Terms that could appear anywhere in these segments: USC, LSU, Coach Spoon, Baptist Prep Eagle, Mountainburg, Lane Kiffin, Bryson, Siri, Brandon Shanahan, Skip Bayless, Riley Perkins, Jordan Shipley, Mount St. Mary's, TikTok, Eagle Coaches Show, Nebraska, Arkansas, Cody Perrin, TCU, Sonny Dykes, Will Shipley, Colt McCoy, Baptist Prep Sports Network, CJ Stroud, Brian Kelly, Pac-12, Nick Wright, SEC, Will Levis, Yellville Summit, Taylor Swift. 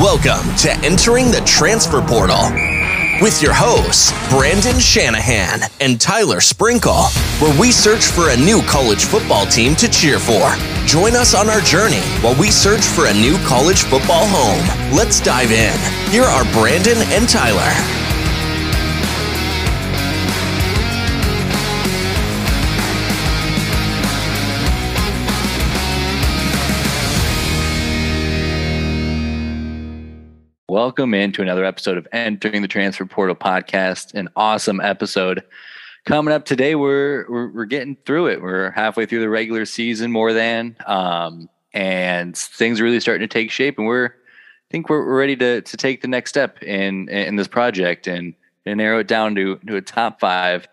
Welcome to Entering the Transfer Portal with your hosts, Brandon Shanahan and Tyler Sprinkle, where we search for a new college football team to cheer for. Join us on our journey while we search for a new college football home. Let's dive in. Here are Brandon and Tyler. Welcome into another episode of Entering the Transfer Portal podcast. An awesome episode coming up today. We're getting through it. We're halfway through the regular season, and things are really starting to take shape. And I think we're ready to take the next step in this project and narrow it down to a top five.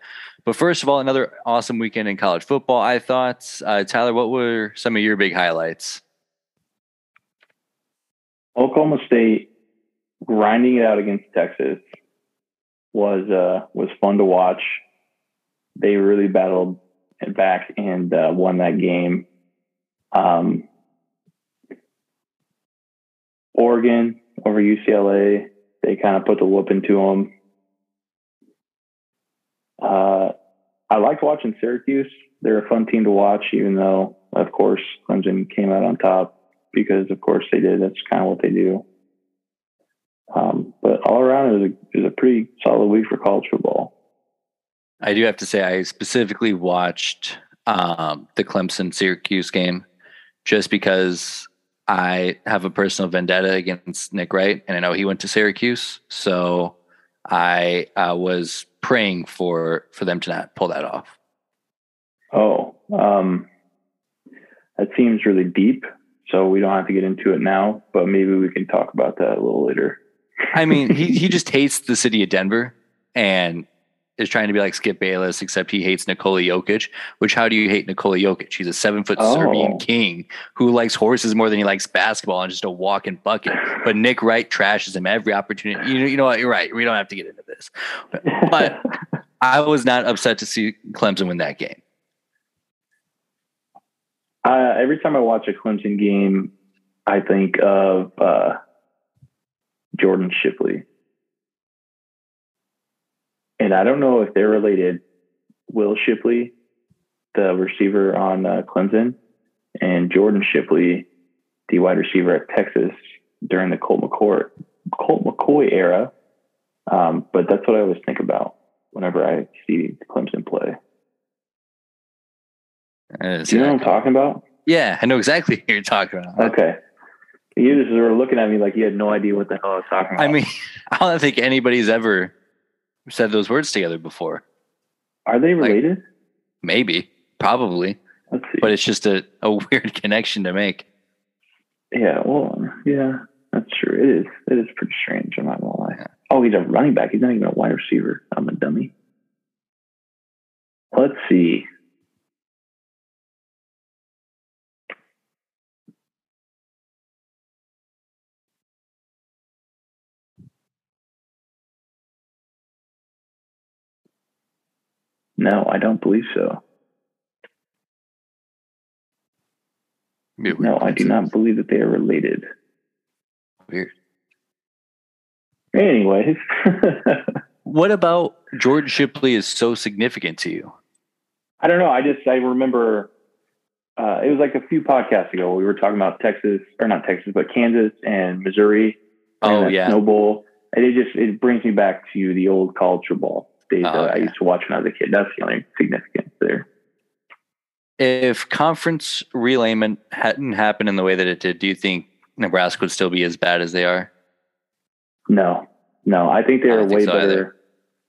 But first of all, another awesome weekend in college football, I thought. Tyler, what were some of your big highlights? Oklahoma State grinding it out against Texas was fun to watch. They really battled it back and won that game. Oregon over UCLA, they kind of put the whoop into them. I liked watching Syracuse. They're a fun team to watch, even though, of course, Clemson came out on top because, of course, they did. That's kind of what they do. But all around, it was a pretty solid week for college football. I do have to say, I specifically watched the Clemson-Syracuse game just because I have a personal vendetta against Nick Wright, and I know he went to Syracuse, so I was praying for them to not pull that off. Oh, that seems really deep, so we don't have to get into it now, but maybe we can talk about that a little later. I mean, he just hates the city of Denver and is trying to be like Skip Bayless, except he hates Nikola Jokic, which how do you hate Nikola Jokic? He's a 7-foot Serbian king who likes horses more than he likes basketball and just a walking bucket. But Nick Wright trashes him every opportunity. You know what? You're right. We don't have to get into this. But I was not upset to see Clemson win that game. Every time I watch a Clemson game, I think of Jordan Shipley. And I don't know if they're related. Will Shipley, the receiver on Clemson, and Jordan Shipley, the wide receiver at Texas during the Colt McCoy era. But that's what I always think about whenever I see Clemson play. Do you know what I'm talking about? Yeah, I know exactly what you're talking about. Okay. You just were looking at me like you had no idea what the hell I was talking about. I mean, I don't think anybody's ever said those words together before. Are they related? Like, maybe. Probably. Let's see. But it's just a weird connection to make. Yeah, well, yeah, that's true. It is pretty strange. I'm not going to lie. Yeah. Oh, he's a running back. He's not even a wide receiver. I'm a dummy. Let's see. No, I don't believe so. No, I do not believe that they are related. Weird. Anyways. What about Jordan Shipley is so significant to you? I don't know. I remember it was like a few podcasts ago. We were talking about Kansas and Missouri. Oh, yeah. Snow Bowl. And it brings me back to the old college football. I used to watch when I was a kid. That's the only significance there. If conference realignment hadn't happened in the way that it did, do you think Nebraska would still be as bad as they are? No. I think they're way better.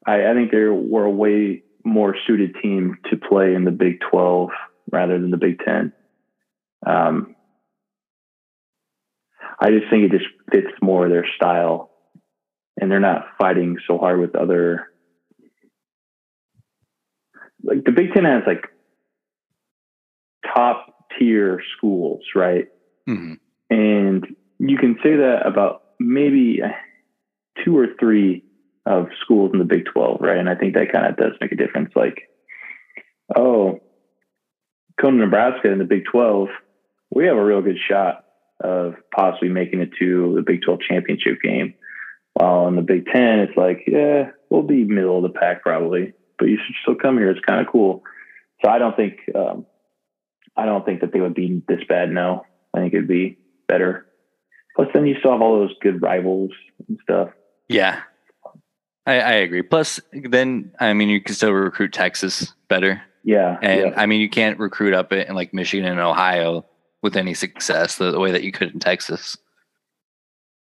I think they were a way more suited team to play in the Big 12 rather than the Big 10. I just think it just fits more their style, and they're not fighting so hard with other. Like the Big Ten has like top tier schools, right? Mm-hmm. And you can say that about maybe two or three of schools in the Big 12, right? And I think that kind of does make a difference. Like, come to Nebraska in the Big 12, we have a real good shot of possibly making it to the Big 12 championship game. While in the Big 10, it's like, yeah, we'll be middle of the pack probably, but you should still come here. It's kind of cool. So I don't think that they would be this bad. No, I think it'd be better. Plus then you still have all those good rivals and stuff. Yeah, I agree. Plus then, I mean, you can still recruit Texas better. Yeah. And yeah. I mean, you can't recruit up in like Michigan and Ohio with any success the way that you could in Texas.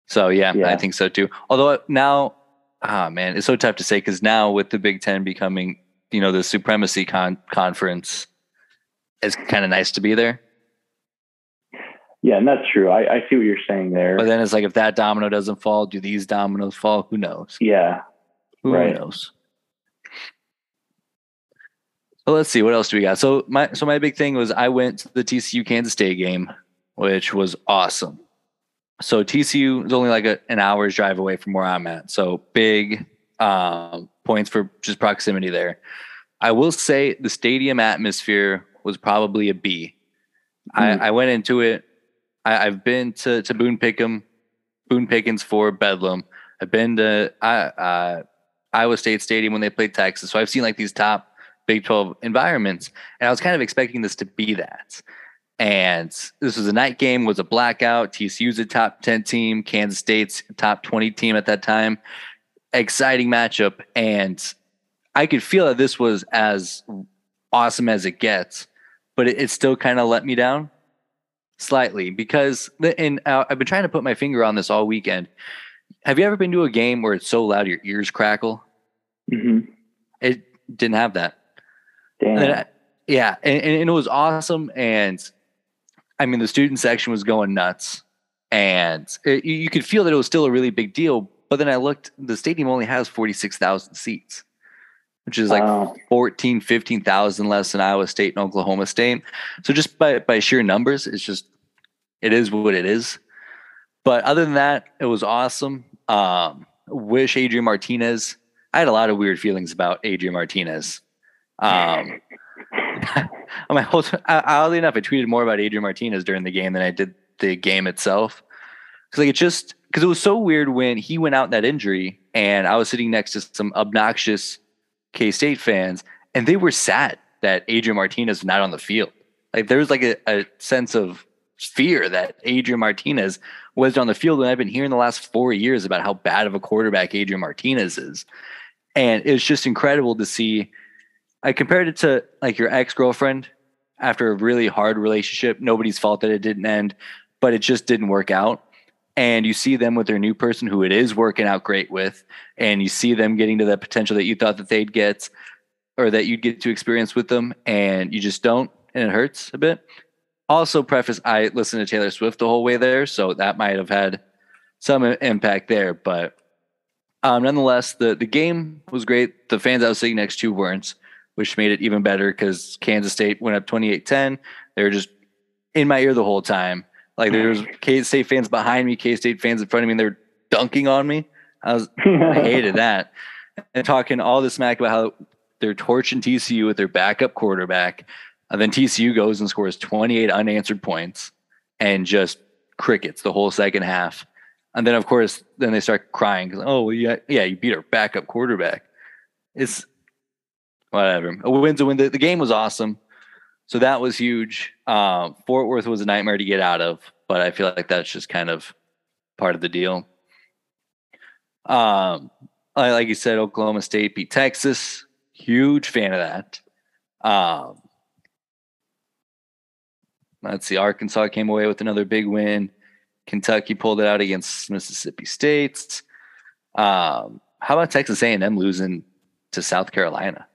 So yeah, I think so too. Although now, it's so tough to say because now with the Big Ten becoming, you know, the supremacy conference, it's kind of nice to be there. Yeah, and that's true. I see what you're saying there. But then it's like, if that domino doesn't fall, do these dominoes fall? Who knows? Yeah. Who knows? So let's see, what else do we got? So my big thing was I went to the TCU Kansas State game, which was awesome. So TCU is only like an hour's drive away from where I'm at. So big points for just proximity there. I will say the stadium atmosphere was probably a B. I went into it. I've been to Boone Pickens for Bedlam. I've been to Iowa State Stadium when they played Texas. So I've seen like these top Big 12 environments, and I was kind of expecting this to be that. And this was a night game, was a blackout. TCU's a top 10 team, Kansas State's top 20 team at that time. Exciting matchup, and I could feel that this was as awesome as it gets, but it still kind of let me down slightly because, and I've been trying to put my finger on this all weekend. Have you ever been to a game where it's so loud your ears crackle? Mm-hmm. It didn't have that. Damn. And it was awesome. And I mean, the student section was going nuts, and you could feel that it was still a really big deal. But then I looked, the stadium only has 46,000 seats, which is like 15,000 less than Iowa State and Oklahoma State. So just by sheer numbers, it is what it is. But other than that, it was awesome. Wish Adrian Martinez. I had a lot of weird feelings about Adrian Martinez. Oddly enough, I tweeted more about Adrian Martinez during the game than I did the game itself. Because it was so weird when he went out in that injury, and I was sitting next to some obnoxious K-State fans, and they were sad that Adrian Martinez was not on the field. Like there was like a sense of fear that Adrian Martinez was on the field, and I've been hearing the last 4 years about how bad of a quarterback Adrian Martinez is, and it's just incredible to see. I compared it to like your ex-girlfriend after a really hard relationship. Nobody's fault that it didn't end, but it just didn't work out. And you see them with their new person who it is working out great with. And you see them getting to the potential that you thought that they'd get or that you'd get to experience with them. And you just don't. And it hurts a bit. Also preface, I listened to Taylor Swift the whole way there. So that might've had some impact there, but nonetheless, the game was great. The fans I was sitting next to weren't, which made it even better because Kansas State went up 28-10. They were just in my ear the whole time. Like there was K-State fans behind me, K-State fans in front of me, and they were dunking on me. I hated that. And talking all this smack about how they're torching TCU with their backup quarterback. And then TCU goes and scores 28 unanswered points and just crickets the whole second half. And then, of course, then they start crying. Cause, you beat our backup quarterback. It's whatever. A win's a win. The game was awesome. So that was huge. Fort Worth was a nightmare to get out of, but I feel like that's just kind of part of the deal. Like you said, Oklahoma State beat Texas. Huge fan of that. Let's see. Arkansas came away with another big win. Kentucky pulled it out against Mississippi State. How about Texas A&M losing to South Carolina?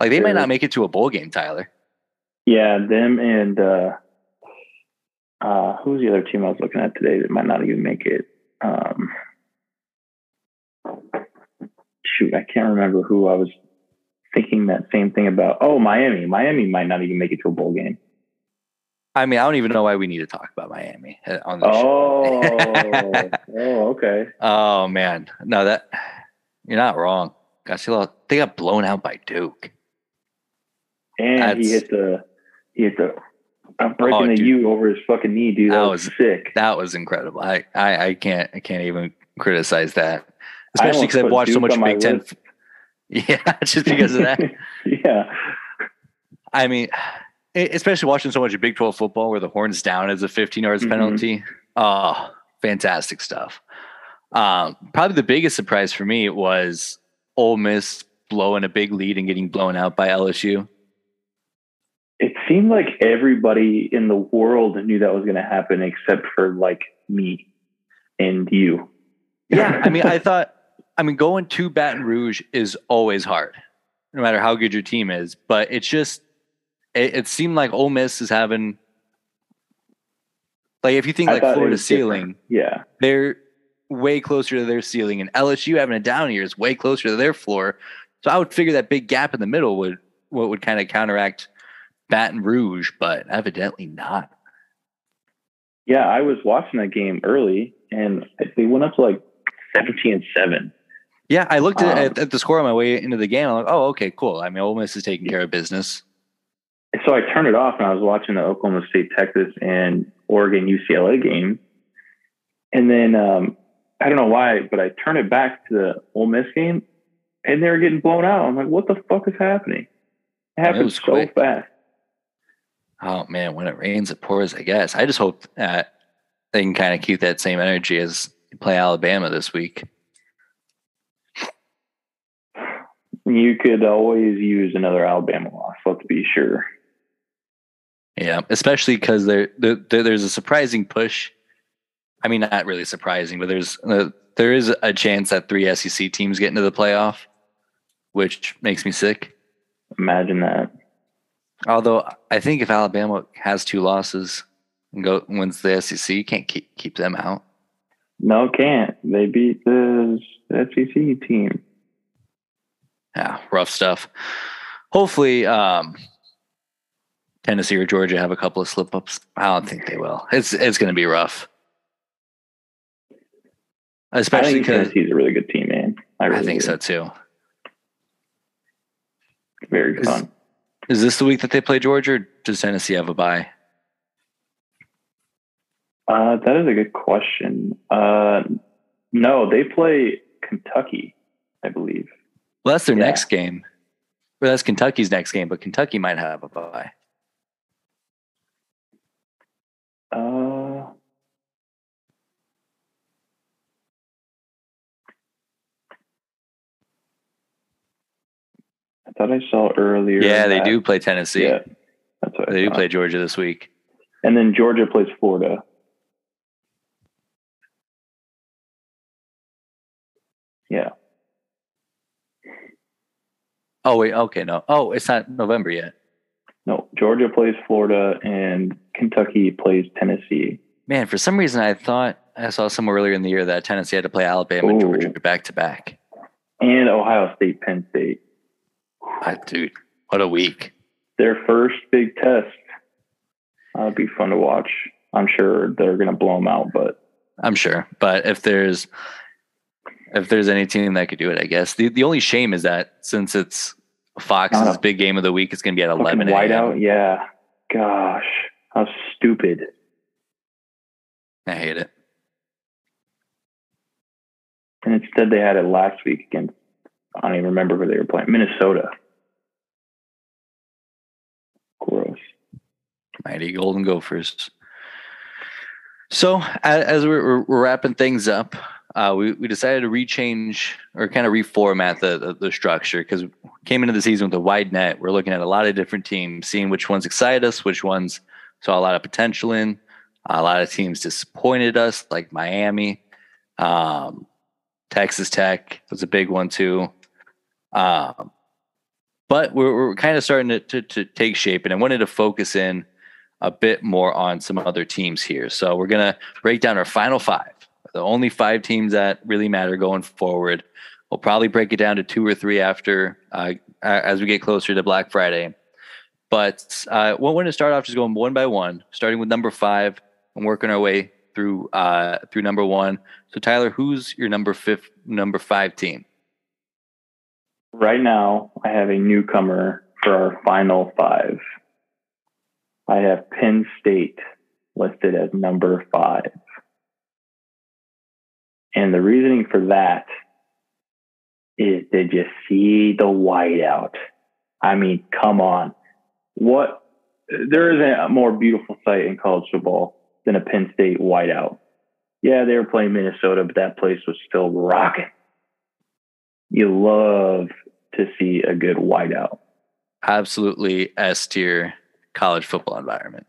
Like they might not make it to a bowl game, Tyler. Yeah, them and who's the other team I was looking at today that might not even make it? I can't remember who I was thinking that same thing about. Oh, Miami. Miami might not even make it to a bowl game. I mean, I don't even know why we need to talk about Miami on this show. Oh, okay. Oh man, no, that you're not wrong. Gosh, they got blown out by Duke. And he hit the I'm breaking the U over his fucking knee, dude. That was sick. That was incredible. I can't even criticize that, especially because I've watched so much Big Ten. Yeah, just because of that. Yeah. I mean, especially watching so much Big 12 football where the horns down is a 15-yard penalty. Oh, fantastic stuff. Probably the biggest surprise for me was Ole Miss blowing a big lead and getting blown out by LSU. It seemed like everybody in the world knew that was going to happen except for like me and you. Yeah. I mean, going to Baton Rouge is always hard, no matter how good your team is. But it's just, it seemed like Ole Miss is having, like, if you think like Florida's ceiling, yeah, they're way closer to their ceiling, and LSU having a down year is way closer to their floor. So I would figure that big gap in the middle would kind of counteract Baton Rouge, but evidently not. Yeah, I was watching that game early, and they went up to like 17-7. Yeah, I looked at the score on my way into the game. I'm like, oh, okay, cool. I mean, Ole Miss is taking care of business. So I turned it off, and I was watching the Oklahoma State, Texas, and Oregon UCLA game. And then I don't know why, but I turned it back to the Ole Miss game, and they were getting blown out. I'm like, what the fuck is happening? It happened so quick. Fast. Oh, man, when it rains, it pours, I guess. I just hope that they can kind of keep that same energy as you play Alabama this week. You could always use another Alabama loss, let's be sure. Yeah, especially because there's a surprising push. I mean, not really surprising, but there is a chance that 3 SEC teams get into the playoff, which makes me sick. Imagine that. Although I think if Alabama has 2 losses and wins the SEC, you can't keep them out. No, can't. They beat the SEC team. Yeah, rough stuff. Hopefully, Tennessee or Georgia have a couple of slip ups. I don't think they will. It's going to be rough. Especially because Tennessee's a really good team, man. I think so too. Very fun. Is this the week that they play Georgia, or does Tennessee have a bye? That is a good question. No, they play Kentucky, I believe. Well, that's their next game. Well, that's Kentucky's next game, but Kentucky might have a bye. I thought I saw earlier. Yeah, they do play Tennessee. Yeah, that's what they do play Georgia this week. And then Georgia plays Florida. Yeah. Oh, wait. Okay, no. Oh, it's not November yet. No, Georgia plays Florida and Kentucky plays Tennessee. Man, for some reason, I thought I saw somewhere earlier in the year that Tennessee had to play Alabama and Georgia back-to-back. And Ohio State, Penn State. Dude, what a week. Their first big test. It'd be fun to watch. I'm sure they're going to blow them out, but... I'm sure. But if there's any team that could do it, I guess. The only shame is that since it's Fox's big game of the week, it's going to be at 11 a.m. Whiteout, yeah. Gosh, how stupid. I hate it. And instead they had it last week against, I don't even remember who they were playing, Minnesota. Gross. Mighty Golden Gophers. So as we're wrapping things up, we decided to rechange or kind of reformat the structure because we came into the season with a wide net. We're looking at a lot of different teams, seeing which ones excite us, which ones saw a lot of potential in. A lot of teams disappointed us, like Miami. Texas Tech was a big one too. But we're kind of starting to take shape, and I wanted to focus in a bit more on some other teams here. So we're going to break down our final 5. The only 5 teams that really matter going forward. We'll probably break it down to 2 or 3 after as we get closer to Black Friday. But we're going to start off just going one by one, starting with number 5 and working our way through through number 1. So Tyler, who's your number 5 team? Right now, I have a newcomer for our final 5. I have Penn State listed as number 5. And the reasoning for that is, did you see the whiteout? I mean, come on. What? There isn't a more beautiful sight in college football than a Penn State whiteout. Yeah, they were playing Minnesota, but that place was still rocking. You love to see a good whiteout. Absolutely S-tier college football environment.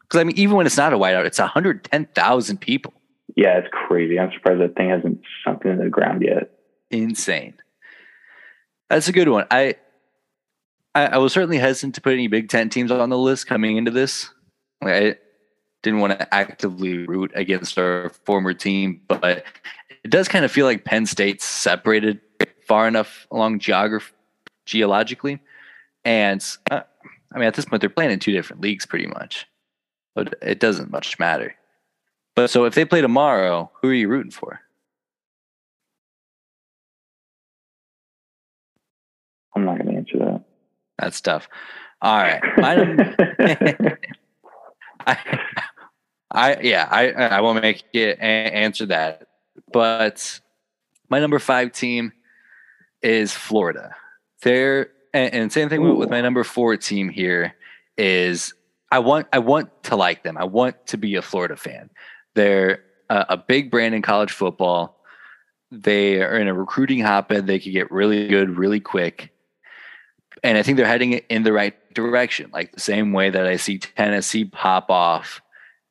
Because, I mean, even when it's not a whiteout, it's 110,000 people. Yeah, it's crazy. I'm surprised that thing hasn't sunk into the ground yet. Insane. That's a good one. I was certainly hesitant to put any Big Ten teams on the list coming into this. I didn't want to actively root against our former team, but it does kind of feel like Penn State's separated far enough along geologically. And I mean, at this point, they're playing in two different leagues pretty much, but it doesn't much matter. But so if they play tomorrow, who are you rooting for? I'm not going to answer that. That's tough. All right. I won't make it answer that. But my number 5 team is Florida. And same thing with my number 4 team here is I want to like them. I want to be a Florida fan. They're a big brand in college football. They are in a recruiting hotbed. They could get really good, really quick. And I think they're heading in the right direction, like the same way that I see Tennessee pop off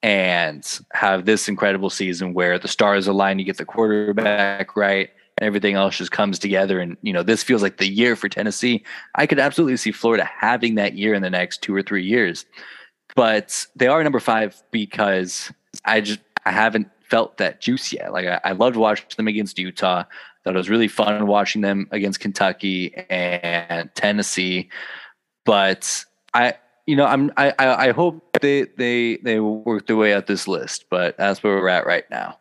and have this incredible season where the stars align, you get the quarterback right, and everything else just comes together. And, you know, this feels like the year for Tennessee. I could absolutely see Florida having that year in the next 2 or 3 years. But they are number 5 because I haven't felt that juice yet. Like I loved watching them against Utah. Thought it was really fun watching them against Kentucky and Tennessee. But I hope they work their way out this list, but that's where we're at right now.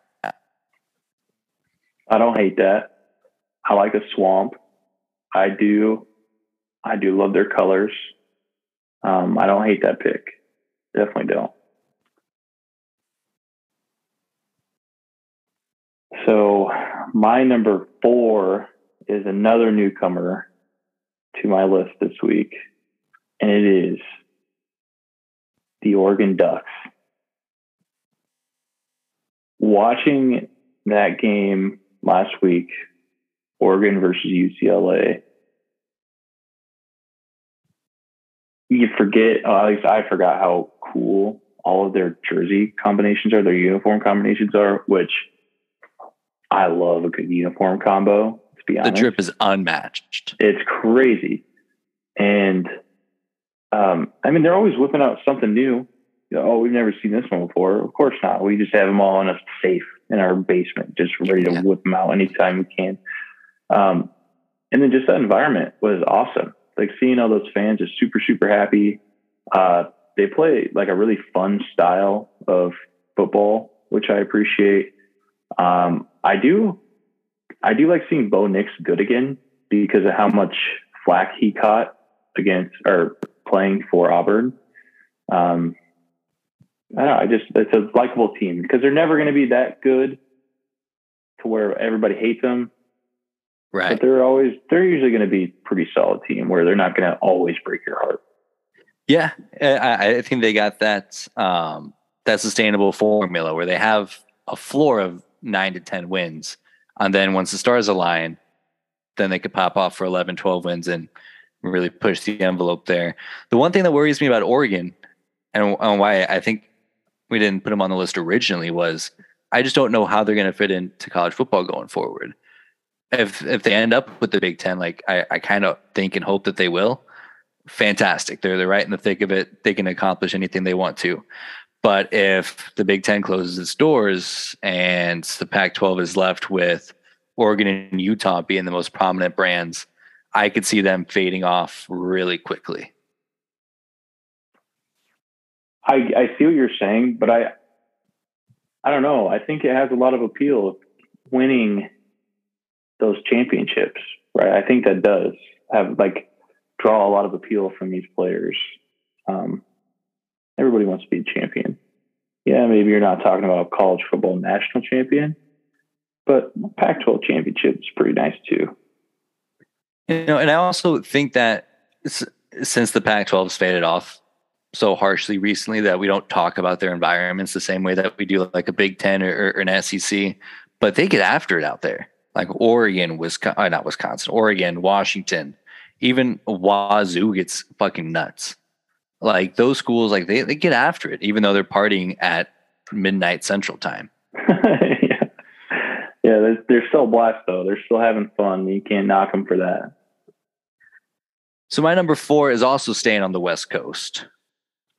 I don't hate that. I like a swamp. I do love their colors. I don't hate that pick. Definitely don't. So my number 4 is another newcomer to my list this week, and it is the Oregon Ducks. Watching that game last week, Oregon versus UCLA, you forget, or at least I forgot how cool all of their jersey combinations are, their uniform combinations are, which I love a good uniform combo, to be honest. The drip is unmatched. It's crazy. And, I mean, they're always whipping out something new. You know, oh, we've never seen this one before. Of course not. We just have them all in a safe in our basement, just ready to whip them out anytime we can. And then just that environment was awesome. Like seeing all those fans is super, super happy. They play like a really fun style of football, which I appreciate. I do like seeing Bo Nix good again because of how much flack he caught against or playing for Auburn. I don't know. It's a likable team because they're never going to be that good to where everybody hates them. Right. But they're usually going to be a pretty solid team where they're not going to always break your heart. Yeah. I think they got that sustainable formula where they have a floor of 9 to 10 wins. And then once the stars align, then they could pop off for 11, 12 wins and really push the envelope there. The one thing that worries me about Oregon and why I think we didn't put them on the list originally was I just don't know how they're going to fit into college football going forward. If they end up with the Big Ten, like I kind of think and hope that they will, fantastic. They're right in the thick of it. They can accomplish anything they want to. But if the Big Ten closes its doors and the Pac-12 is left with Oregon and Utah being the most prominent brands, I could see them fading off really quickly. I see what you're saying, but I don't know. I think it has a lot of appeal of winning those championships, right? I think that does have draw a lot of appeal from these players. Everybody wants to be a champion. Yeah, maybe you're not talking about college football national champion, but Pac-12 championship is pretty nice too. You know, and I also think that since the Pac-12's faded off so harshly recently that we don't talk about their environments the same way that we do like a Big Ten or an SEC, but they get after it out there. Like Oregon, Washington, even Wazoo gets fucking nuts. Like those schools, like they get after it, even though they're partying at midnight Central Time. Yeah, they're still blessed though. They're still having fun. You can't knock them for that. So my number 4 is also staying on the West Coast.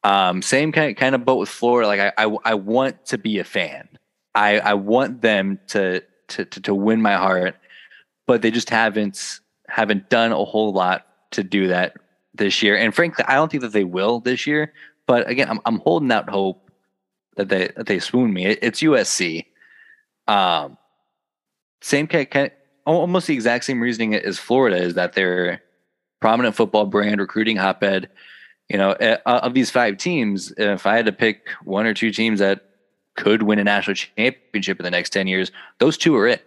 Same kind of boat with Florida. Like I want to be a fan. I want them to win my heart, but they just haven't done a whole lot to do that this year. And frankly, I don't think that they will this year. But again, I'm holding out hope that they swoon me. It's USC. Same almost the exact same reasoning as Florida is that they're prominent football brand, recruiting hotbed. You know, of these 5 teams, if I had to pick one or 2 teams that could win a national championship in the next 10 years, those 2 are it.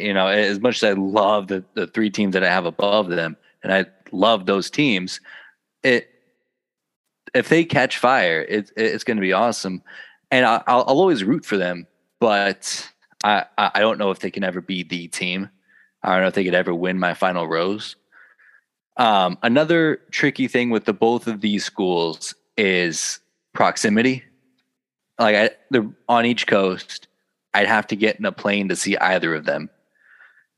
You know, as much as I love the 3 teams that I have above them, and I love those teams, if they catch fire, it's going to be awesome. And I'll always root for them, but I don't know if they can ever be the team. I don't know if they could ever win my final rose. Another tricky thing with both of these schools is proximity. Like they're on each coast. I'd have to get in a plane to see either of them.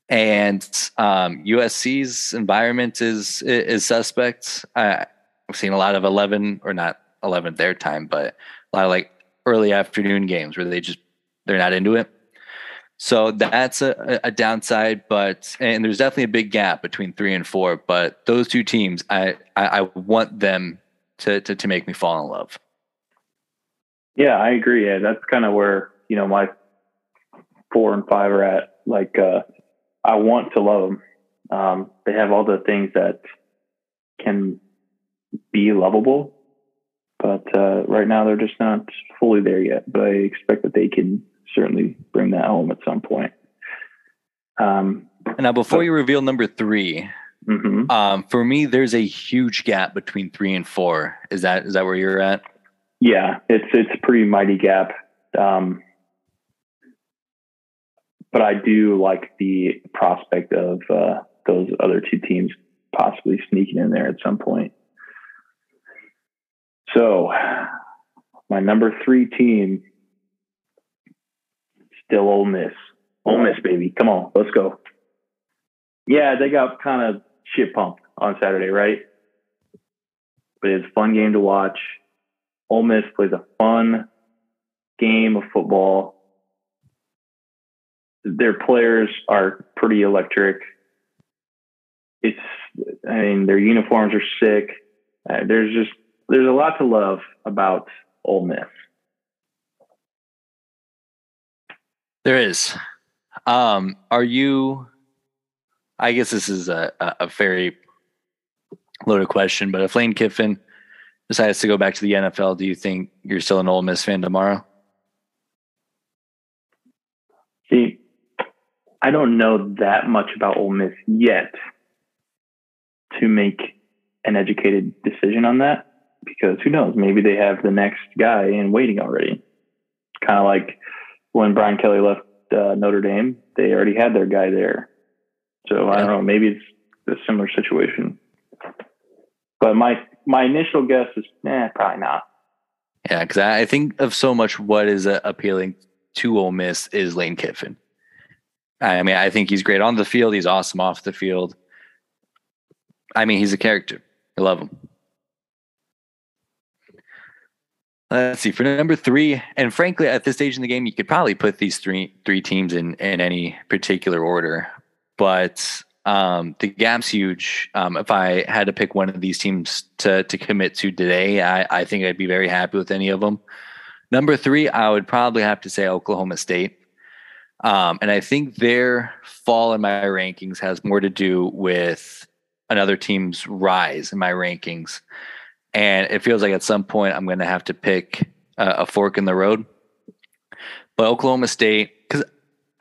And USC's environment is suspect. I've seen a lot of 11 or not 11 their time, but a lot of like early afternoon games where they're not into it. So that's a downside, and there's definitely a big gap between 3 and 4. But those 2 teams, I want them to make me fall in love. Yeah, I agree. Yeah, that's kind of where you know my 4 and 5 are at. Like I want to love them. They have all the things that can be lovable, but right now they're just not fully there yet. But I expect that they can certainly bring that home at some point. And now before you reveal number 3, mm-hmm. For me, there's a huge gap between 3 and 4. Is that where you're at? Yeah, it's a pretty mighty gap. But I do like the prospect of those other 2 teams possibly sneaking in there at some point. So my number 3 team, still Ole Miss. Ole Miss, baby. Come on, let's go. Yeah, they got kind of shit pumped on Saturday, right? But it's a fun game to watch. Ole Miss plays a fun game of football. Their players are pretty electric. Their uniforms are sick. There's a lot to love about Ole Miss. There is. I guess this is a very loaded question, but if Lane Kiffin decides to go back to the NFL, do you think you're still an Ole Miss fan tomorrow? See, I don't know that much about Ole Miss yet to make an educated decision on that, because who knows? Maybe they have the next guy in waiting already. Kind of like when Brian Kelly left Notre Dame, they already had their guy there. So I don't know, maybe it's a similar situation. But my initial guess is, probably not. Yeah, because I think of so much what is appealing to Ole Miss is Lane Kiffin. I mean, I think he's great on the field. He's awesome off the field. I mean, he's a character. I love him. Let's see, for number 3, and frankly, at this stage in the game, you could probably put these three teams in any particular order, but the gap's huge. If I had to pick one of these teams to commit to today, I think I'd be very happy with any of them. Number 3, I would probably have to say Oklahoma State. And I think their fall in my rankings has more to do with another team's rise in my rankings. And it feels like at some point I'm going to have to pick a fork in the road. But Oklahoma State, because,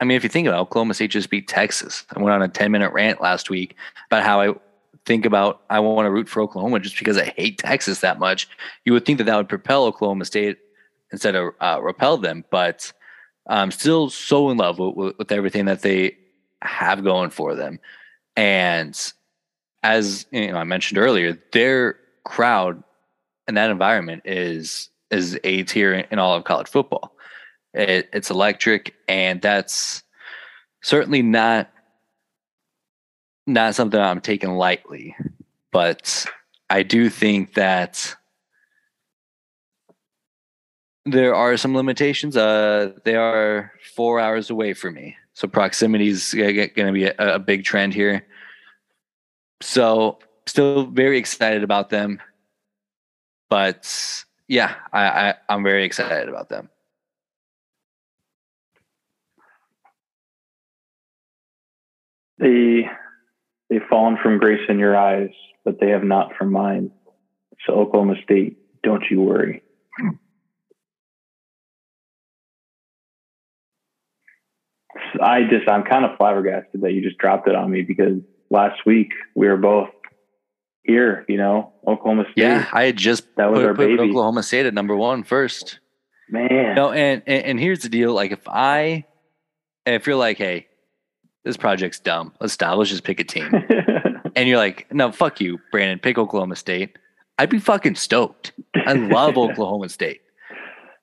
I mean, if you think about it, Oklahoma State just beat Texas. I went on a 10-minute rant last week about how I want to root for Oklahoma just because I hate Texas that much. You would think that that would propel Oklahoma State instead of repel them, but I'm still so in love with everything that they have going for them. And as you know, I mentioned earlier, their crowd and that environment is A tier in all of college football. It's electric, and that's certainly not something I'm taking lightly, but I do think that there are some limitations. They are 4 hours away from me, so proximity is going to be a big trend here. So still very excited about them, but yeah, I'm very excited about them. They've fallen from grace in your eyes, but they have not from mine. So Oklahoma State, don't you worry. So I'm kind of flabbergasted that you just dropped it on me, because last week we were both here, you know, Oklahoma State. Yeah, I had just put Oklahoma State at number one first. Man. No, and here's the deal. Like if you're like, hey, this project's dumb, let's stop, let's just pick a team. And you're like, no, fuck you, Brandon, pick Oklahoma State. I'd be fucking stoked. I love Oklahoma State.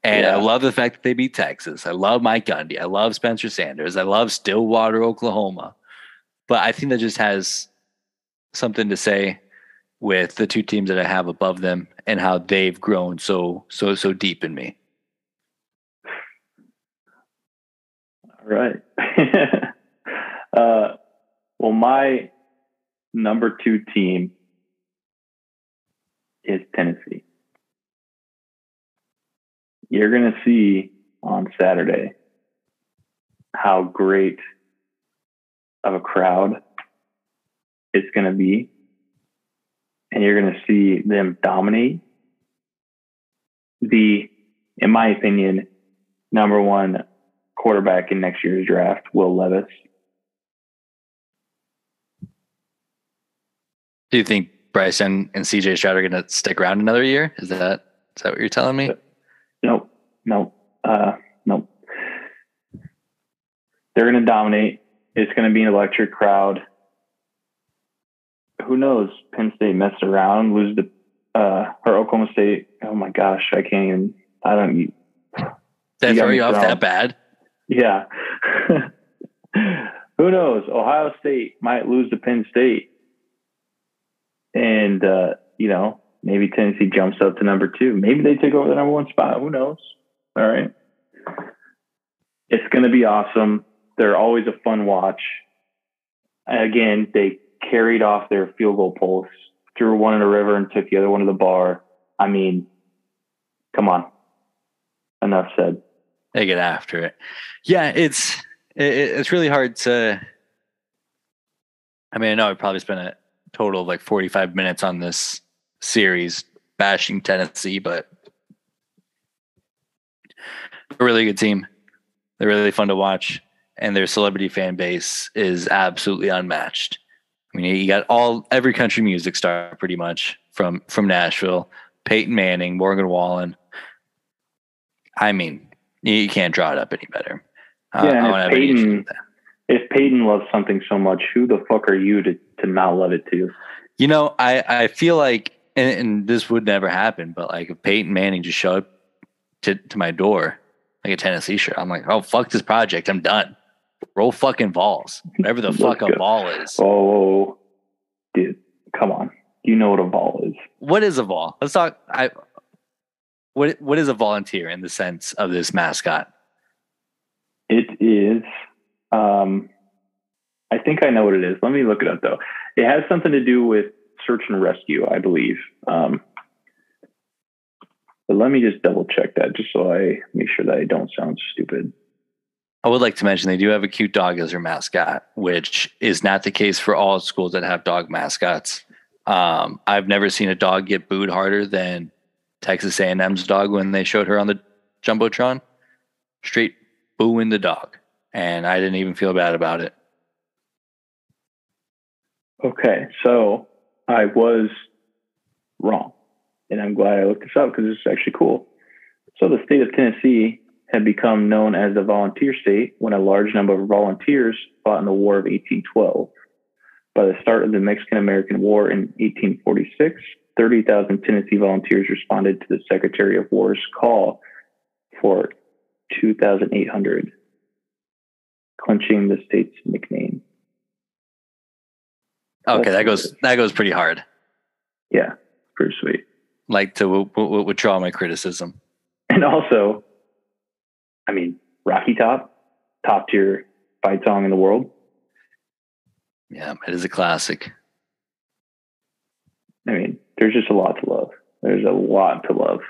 And yeah. I love the fact that they beat Texas. I love Mike Gundy. I love Spencer Sanders. I love Stillwater, Oklahoma. But I think that just has something to say with the two teams that I have above them and how they've grown so deep in me. All right. Well, my number two team is Tennessee. You're going to see on Saturday how great of a crowd it's going to be. And you're going to see them dominate in my opinion, number one quarterback in next year's draft, Will Levis. Do you think Bryson and CJ Stroud are going to stick around another year? Is that what you're telling me? No. They're going to dominate. It's going to be an electric crowd. Who knows? Penn State messed around, lose or Oklahoma State. Oh my gosh, I can't even. I don't. That throw you off that bad? Yeah. Who knows? Ohio State might lose to Penn State. And, maybe Tennessee jumps up to number two. Maybe they take over the number one spot. Who knows? All right. It's going to be awesome. They're always a fun watch. Again, they carried off their field goal posts, threw one in the river and took the other one to the bar. I mean, come on. Enough said. They get after it. Yeah, it's really hard to – I mean, I know I probably spent a total of like 45 minutes on this series bashing Tennessee, but a really good team. They're really fun to watch, and their celebrity fan base is absolutely unmatched. I mean, you got every country music star pretty much from Nashville, Peyton Manning, Morgan Wallen. I mean, you can't draw it up any better. Yeah, if Peyton loves something so much, who the fuck are you to not love it too? You know, I feel like, and this would never happen, but like if Peyton Manning just showed up to my door, like a Tennessee shirt, I'm like, oh, fuck this project. I'm done. Roll fucking balls. Whatever the fuck a ball is. Oh, dude, come on. You know what a ball is. What is a ball? Let's talk. What is a volunteer in the sense of this mascot? It is... I think I know what it is. Let me look it up though. It has something to do with search and rescue, I believe. But let me just double check that just so I make sure that I don't sound stupid. I would like to mention they do have a cute dog as their mascot, which is not the case for all schools that have dog mascots. I've never seen a dog get booed harder than Texas A&M's dog when they showed her on the Jumbotron. Straight booing the dog. And I didn't even feel bad about it. Okay, so I was wrong. And I'm glad I looked this up because it's actually cool. So the state of Tennessee had become known as the Volunteer State when a large number of volunteers fought in the War of 1812. By the start of the Mexican-American War in 1846, 30,000 Tennessee volunteers responded to the Secretary of War's call for 2,800, clinching the state's nickname. Okay, that goes pretty hard. Yeah, pretty sweet. Like to withdraw my criticism. And also, I mean, Rocky Top, top tier fight song in the world. Yeah, it is a classic. I mean, there's just a lot to love. There's a lot to love.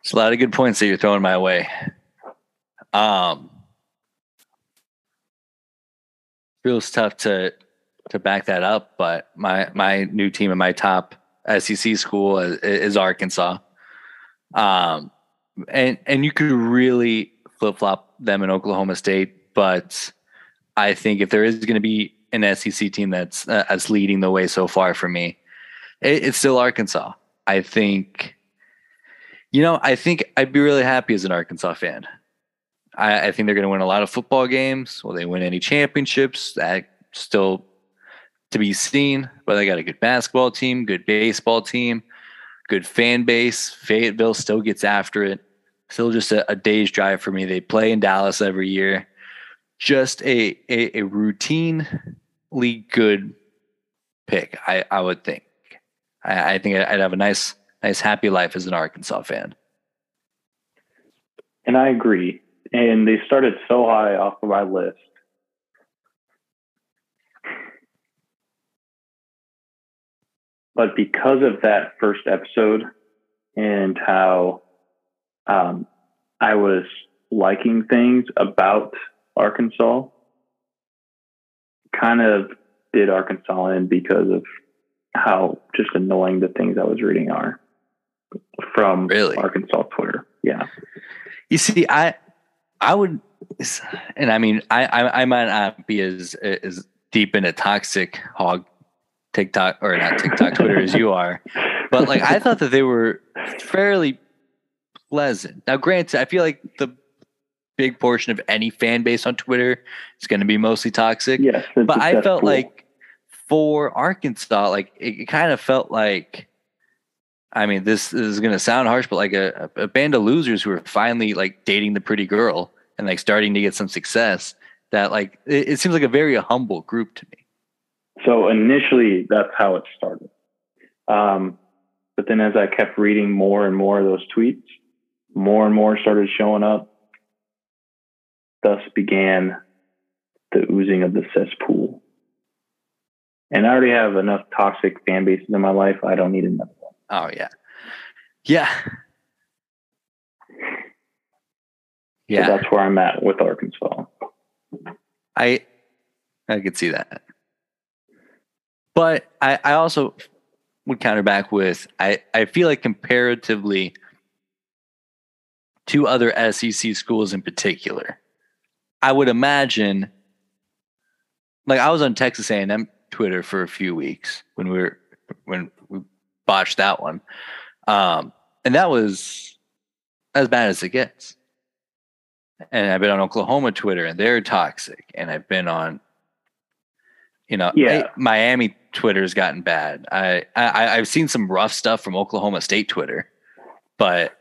It's a lot of good points that you're throwing my way. Feels tough to back that up, but my new team in my top SEC school is Arkansas. And you could really flip-flop them in Oklahoma State, but I think if there is going to be an SEC team that's leading the way so far for me, it's still Arkansas. I think, I'd be really happy as an Arkansas fan. I think they're going to win a lot of football games. Will they win any championships? That's still to be seen, but they got a good basketball team, good baseball team, good fan base. Fayetteville still gets after it. Still just a day's drive for me. They play in Dallas every year. Just a routinely good pick, I would think. I think I'd have a nice happy life as an Arkansas fan. And I agree. And they started so high off of my list. But because of that first episode and how I was liking things about Arkansas, kind of did Arkansas in because of how just annoying the things I was reading are from Arkansas Twitter. Yeah. You see, I would, and I mean, I might not be as deep into toxic hog TikTok or not TikTok Twitter as you are, but like I thought that they were fairly pleasant. Now, granted, I feel like the big portion of any fan base on Twitter is going to be mostly toxic. Yes, but I felt like for Arkansas, like it kind of felt like, I mean, this is going to sound harsh, but like a band of losers who are finally like dating the pretty girl and like starting to get some success. That like it seems like a very humble group to me. So initially, that's how it started. But then as I kept reading more and more of those tweets, more and more started showing up. Thus began the oozing of the cesspool. And I already have enough toxic fan bases in my life. I don't need another one. Oh, yeah. Yeah. Yeah. So that's where I'm at with Arkansas. I could see that. But I also would counter back with, I feel like comparatively to other SEC schools in particular, I would imagine, like I was on Texas A&M Twitter for a few weeks when we botched that one. And that was as bad as it gets. And I've been on Oklahoma Twitter and they're toxic. And I've been on, Miami Twitter's gotten bad. I've seen some rough stuff from Oklahoma State Twitter, but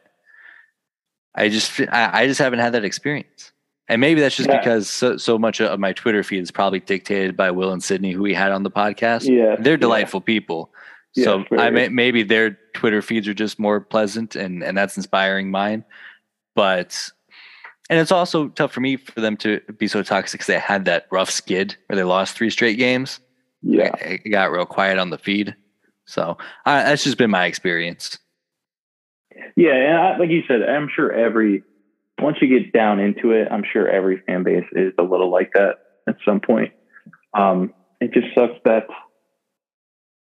I just haven't had that experience. And maybe that's just because so much of my Twitter feed is probably dictated by Will and Sydney, who we had on the podcast. Yeah, they're delightful people. Yeah, so maybe their Twitter feeds are just more pleasant and that's inspiring mine. But, and it's also tough for me for them to be so toxic because they had that rough skid where they lost 3 straight games. Yeah. It got real quiet on the feed. So that's just been my experience. Yeah. And like you said, I'm sure once you get down into it, I'm sure every fan base is a little like that at some point. It just sucks that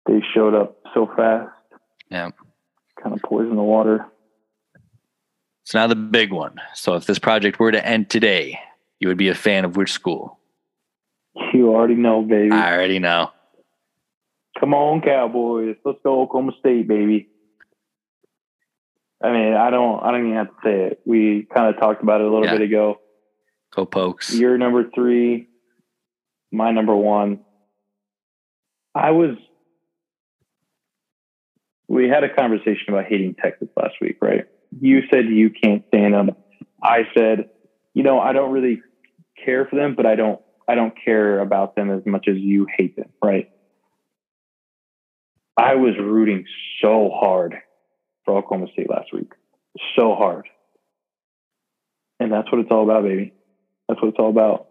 they showed up so fast. Yeah. Kind of poisoned the water. It's now the big one. So if this project were to end today, you would be a fan of which school? You already know, baby. I already know. Come on, Cowboys. Let's go Oklahoma State, baby. I mean, I don't even have to say it. We kind of talked about it a little bit ago. Go Pokes. You're number three. My number one. We had a conversation about hating Texas last week, right? You said you can't stand them. I said, I don't really care for them, but I don't care about them as much as you hate them, right? I was rooting so hard for Oklahoma State last week. So hard. And that's what it's all about, baby. That's what it's all about.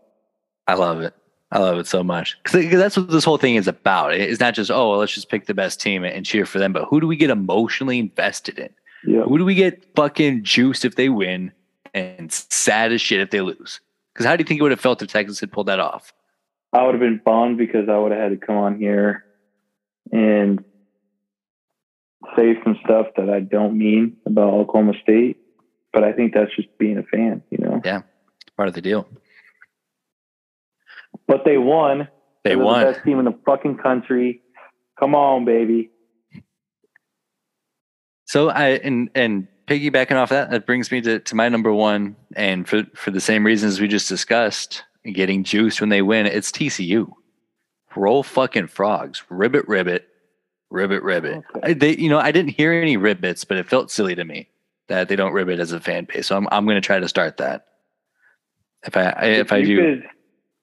I love it. I love it so much. Because that's what this whole thing is about. It's not just, let's just pick the best team and cheer for them. But who do we get emotionally invested in? Yep. Who do we get fucking juiced if they win and sad as shit if they lose? Because how do you think it would have felt if Texas had pulled that off? I would have been bummed because I would have had to come on here and say some stuff that I don't mean about Oklahoma State. But I think that's just being a fan, Yeah, part of the deal. But they won. They won. The best team in the fucking country. Come on, baby. So and piggybacking off that brings me to my number one. And for the same reasons we just discussed, getting juiced when they win, it's TCU. Roll fucking frogs. Ribbit, ribbit, ribbit, ribbit. Okay. I didn't hear any ribbits, but it felt silly to me that they don't ribbit as a fan base. So I'm going to try to start that.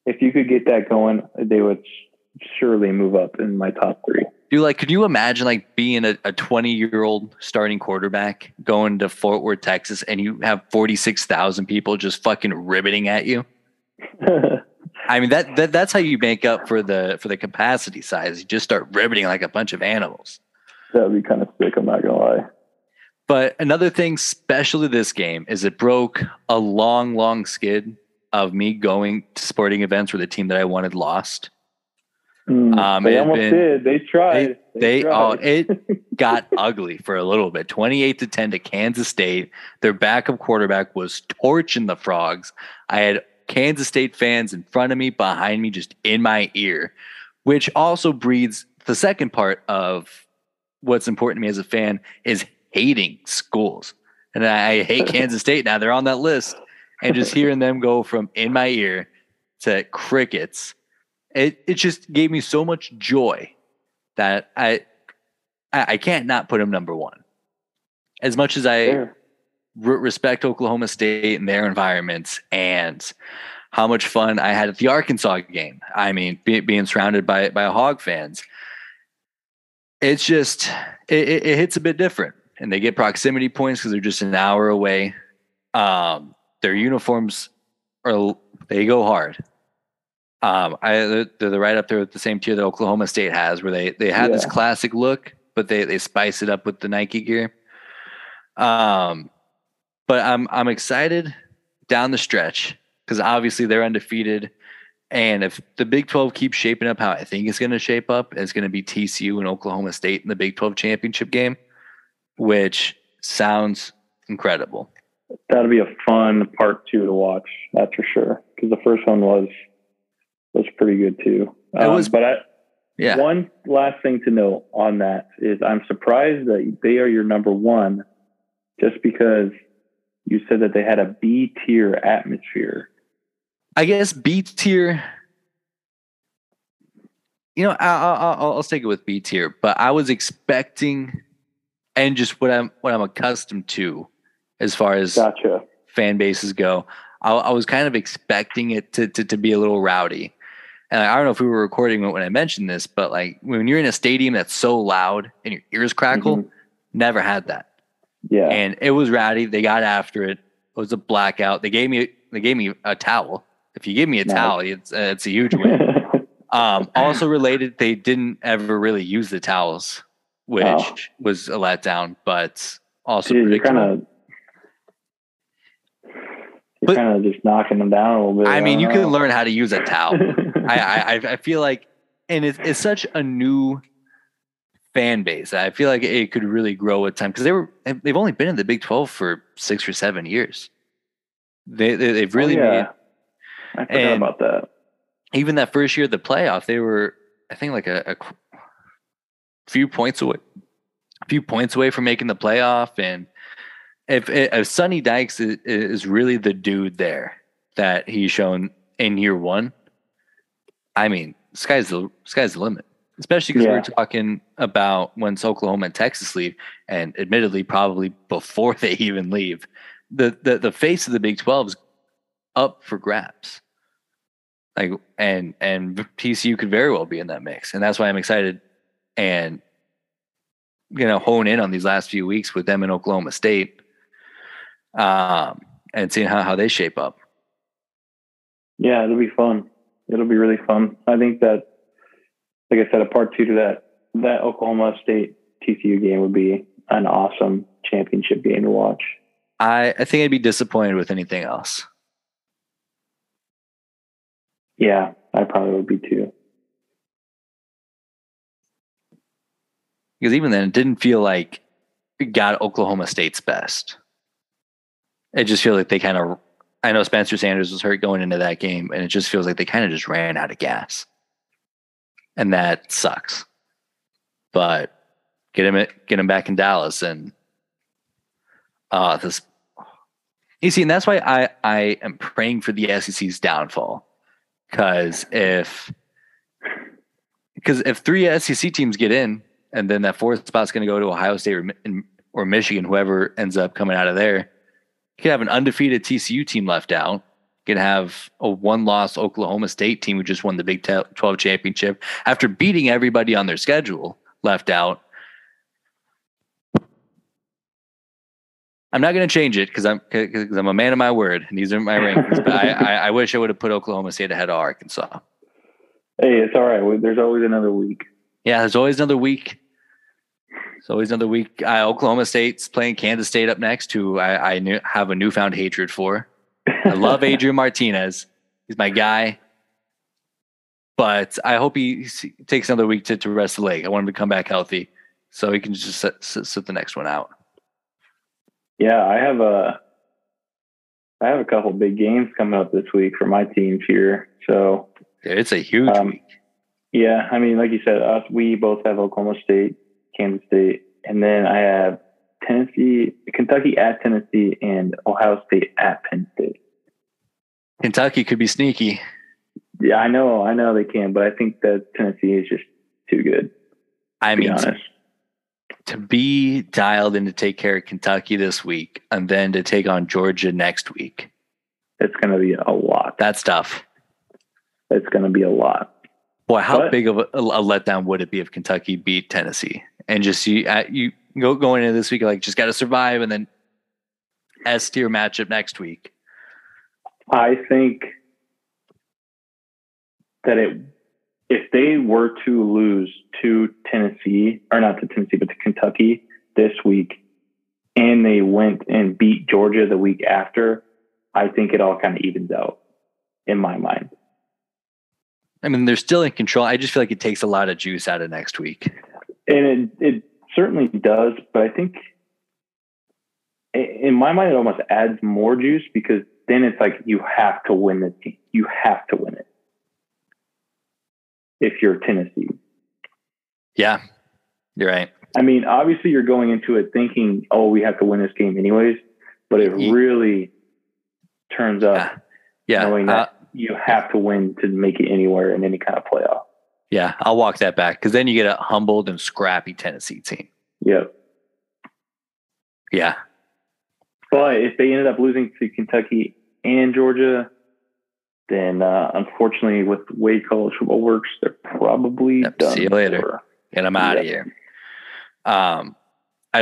If you could get that going, they would surely move up in my top three. Dude, could you imagine being a 20-year-old starting quarterback going to Fort Worth, Texas, and you have 46,000 people just fucking ribbiting at you? I mean, that's how you make up for the capacity size. You just start ribbiting like a bunch of animals. That would be kind of sick, I'm not going to lie. But another thing special to this game is it broke a long, long skid of me going to sporting events where the team that I wanted lost. They almost did. They tried. It got ugly for a little bit. 28-10 to Kansas State. Their backup quarterback was torching the frogs. I had Kansas State fans in front of me, behind me, just in my ear, which also breeds the second part of what's important to me as a fan is hating schools. And I hate Kansas State now. They're on that list. And just hearing them go from in my ear to crickets, it just gave me so much joy that I can't not put them number one. As much as I respect Oklahoma State and their environments and how much fun I had at the Arkansas game, I mean, being surrounded by Hog fans, it's just it hits a bit different. And they get proximity points because they're just an hour away. Their uniforms they go hard. They're right up there with the same tier that Oklahoma State has, where they have this classic look, but they spice it up with the Nike gear. But I'm excited down the stretch because obviously they're undefeated, and if the Big 12 keeps shaping up how I think it's going to shape up, it's going to be TCU and Oklahoma State in the Big 12 championship game, which sounds incredible. That'll be a fun part two to watch. That's for sure. Because the first one was pretty good too. One last thing to note on that is I'm surprised that they are your number one, just because you said that they had a B tier atmosphere. I guess B tier. I'll stick it with B tier. But I was expecting, and just what I'm accustomed to, as far as fan bases go, I was kind of expecting it to be a little rowdy. And I don't know if we were recording when I mentioned this, but when you're in a stadium that's so loud and your ears crackle, never had that. Yeah. And it was rowdy. They got after it. It was a blackout. They gave me a towel. If you give me a towel, it's a huge win. Also related, they didn't ever really use the towels, which was a letdown, but also predictable. You're kind of just knocking them down a little bit. I mean, you can learn how to use a towel. I feel like, and it's such a new fan base. I feel like it could really grow with time because they've only been in the Big 12 for 6 or 7 years. They've really I forgot about that. Even that first year of the playoff, they were, I think, like a few points away from making the playoff. And if Sonny Dykes is really the dude there that he's shown in year one, I mean, sky's the limit. Especially because we're talking about once Oklahoma and Texas leave, and admittedly, probably before they even leave, the face of the Big 12 is up for grabs. Like and TCU could very well be in that mix, and that's why I'm excited and hone in on these last few weeks with them in Oklahoma State, and seeing how they shape up. Yeah, it'll be fun. It'll be really fun. I think that, like I said, a part two to that Oklahoma State TCU game would be an awesome championship game to watch. I think I'd be disappointed with anything else. Yeah, I probably would be too. Because even then, it didn't feel like it got Oklahoma State's best. It just feels like they kind of, I know Spencer Sanders was hurt going into that game, and it just feels like they kind of just ran out of gas. And that sucks. But get him back in Dallas, and and that's why I am praying for the SEC's downfall. Because if three SEC teams get in, and then that fourth spot's going to go to Ohio State or Michigan, whoever ends up coming out of there, you could have an undefeated TCU team left out. You could have a one-loss Oklahoma State team who just won the Big 12 championship after beating everybody on their schedule left out. I'm not going to change it because I'm a man of my word, and these are my rankings. But I wish I would have put Oklahoma State ahead of Arkansas. Hey, it's all right. There's always another week. Yeah, there's always another week. Oklahoma State's playing Kansas State up next, who I have a newfound hatred for. I love Adrian Martinez. He's my guy. But I hope he takes another week to rest the leg. I want him to come back healthy so he can just sit the next one out. Yeah, I have a couple big games coming up this week for my teams here. So it's a huge week. Yeah, I mean, like you said, we both have Oklahoma State, Kansas State, and then I have Kentucky at Tennessee, and Ohio State at Penn State. Kentucky could be sneaky. Yeah, I know they can, but I think that Tennessee is just too good. To be honest. To be dialed in to take care of Kentucky this week and then to take on Georgia next week. It's going to be a lot. That's tough. It's going to be a lot. Boy, how big of a letdown would it be if Kentucky beat Tennessee? And just you go going into this week, like, just got to survive, and then S-tier matchup next week. I think that if they were to lose to Kentucky this week, and they went and beat Georgia the week after, I think it all kind of evens out in my mind. I mean, they're still in control. I just feel like it takes a lot of juice out of next week. And it certainly does, but I think in my mind, it almost adds more juice because then it's like, you have to win this game. You have to win it. If you're Tennessee. Yeah, you're right. I mean, obviously you're going into it thinking, oh, we have to win this game anyways, but it really turns up knowing that you have to win to make it anywhere in any kind of playoff. Yeah, I'll walk that back because then you get a humbled and scrappy Tennessee team. Yep. Yeah. But if they ended up losing to Kentucky and Georgia, then unfortunately, with the way college football works, they're probably done. See you later, and I'm out of here. I'd